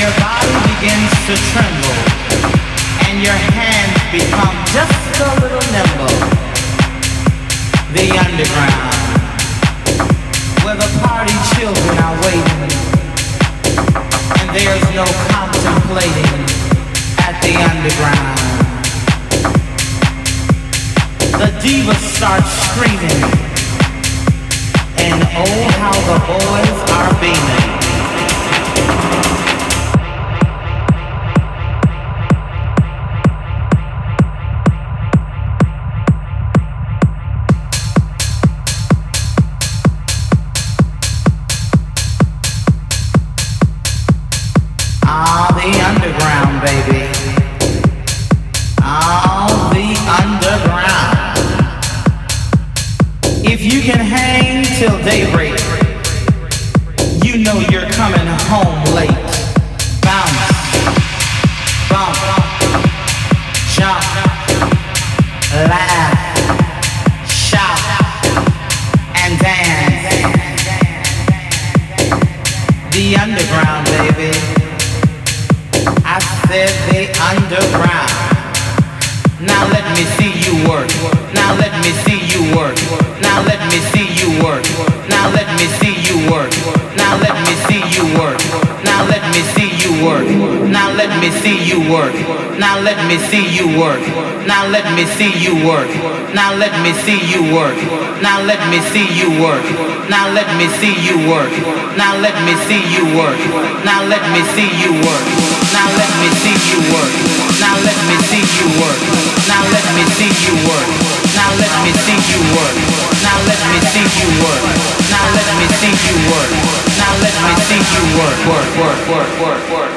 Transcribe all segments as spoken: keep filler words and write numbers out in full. your body begins to tremble and your hands become just a little nimble. The underground, where the party children are waiting, and there's no contemplating at the underground. The diva starts screaming, and oh how the boys are beaming. Now let me see you work. Now let me see you work. Now let me see you work. Now let me see you work. Now let me see you work. Now let me see you work. Now let me see you work. Now let me see you work. Now let me see you work. Now let me see you work. Now let me see you work. Now let me see you work. Work, work, work, work, work.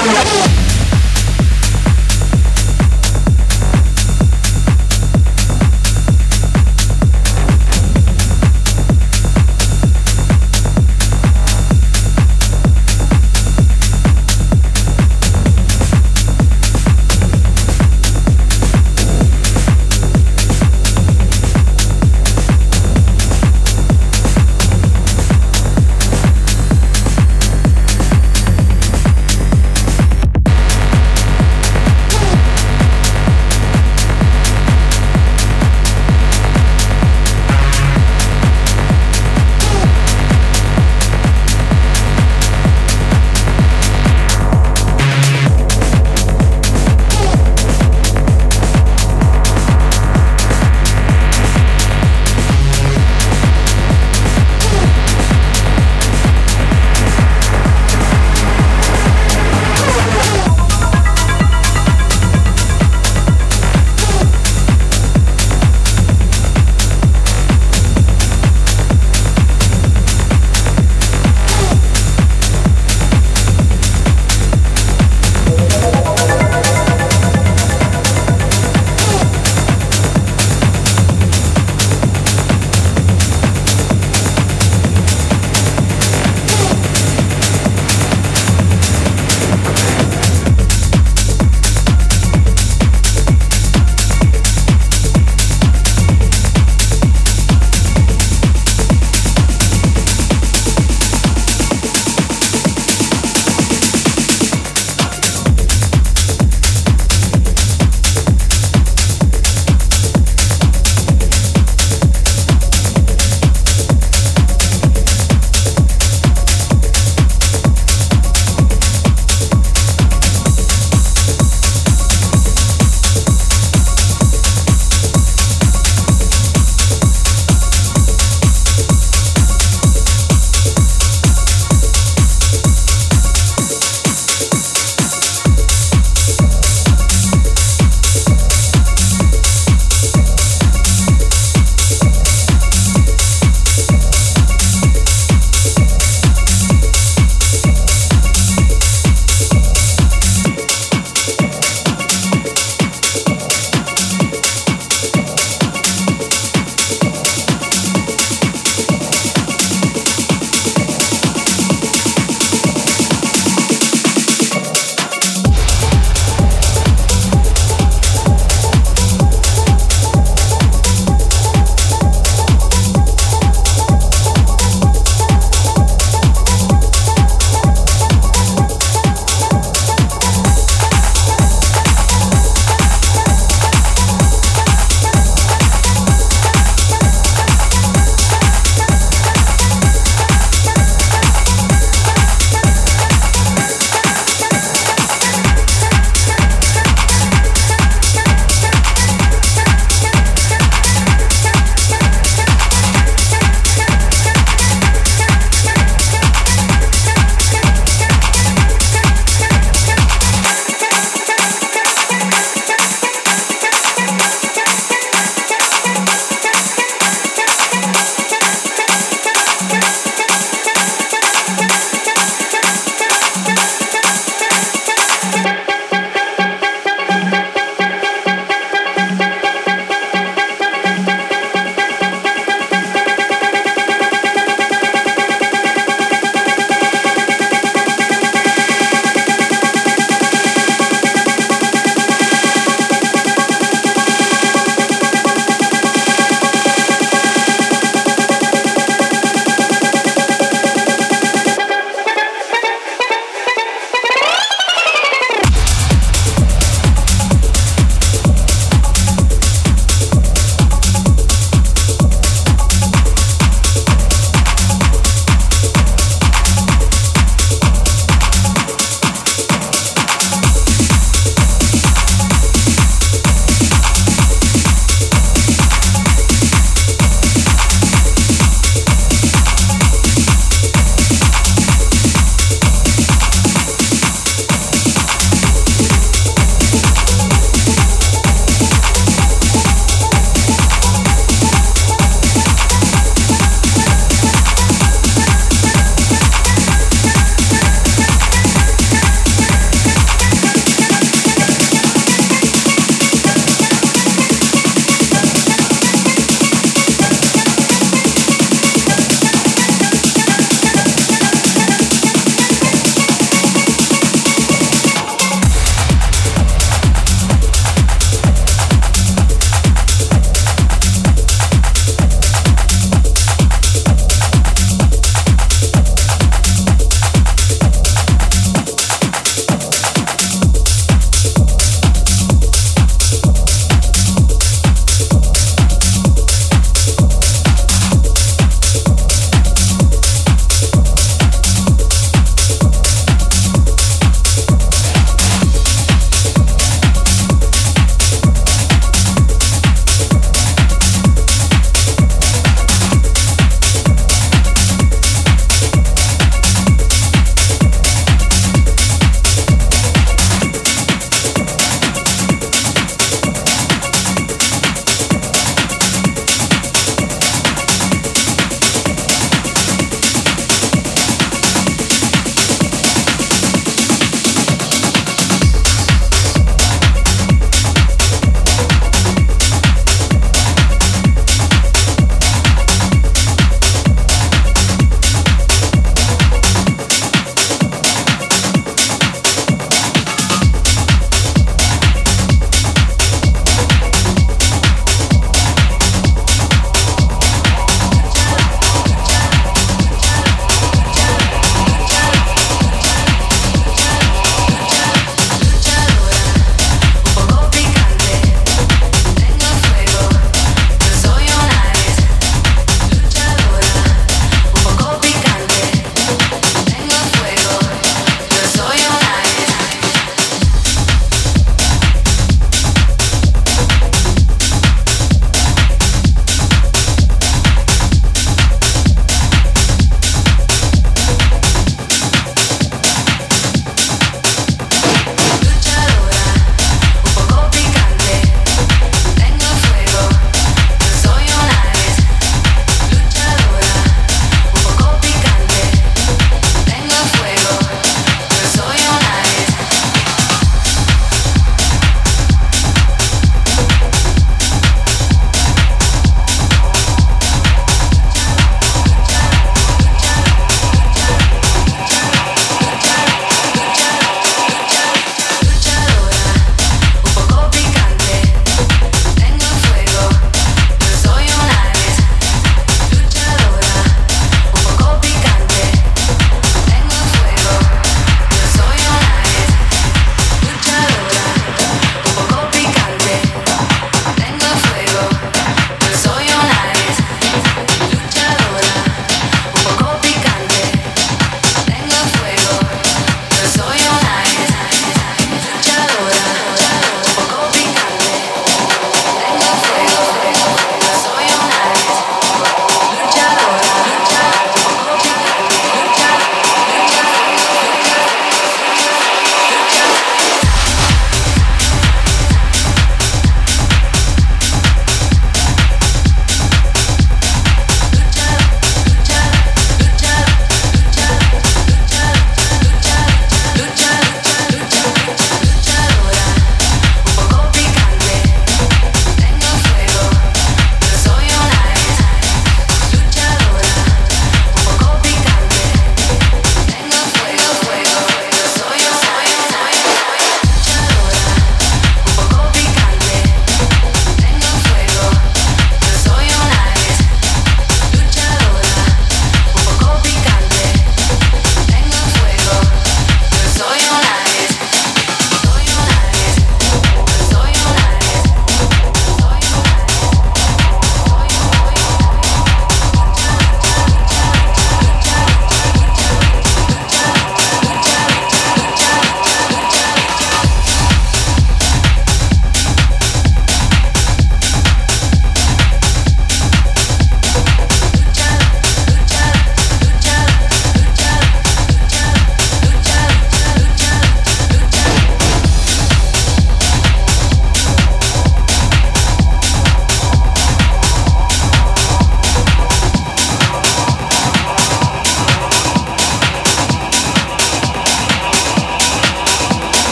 Let's go.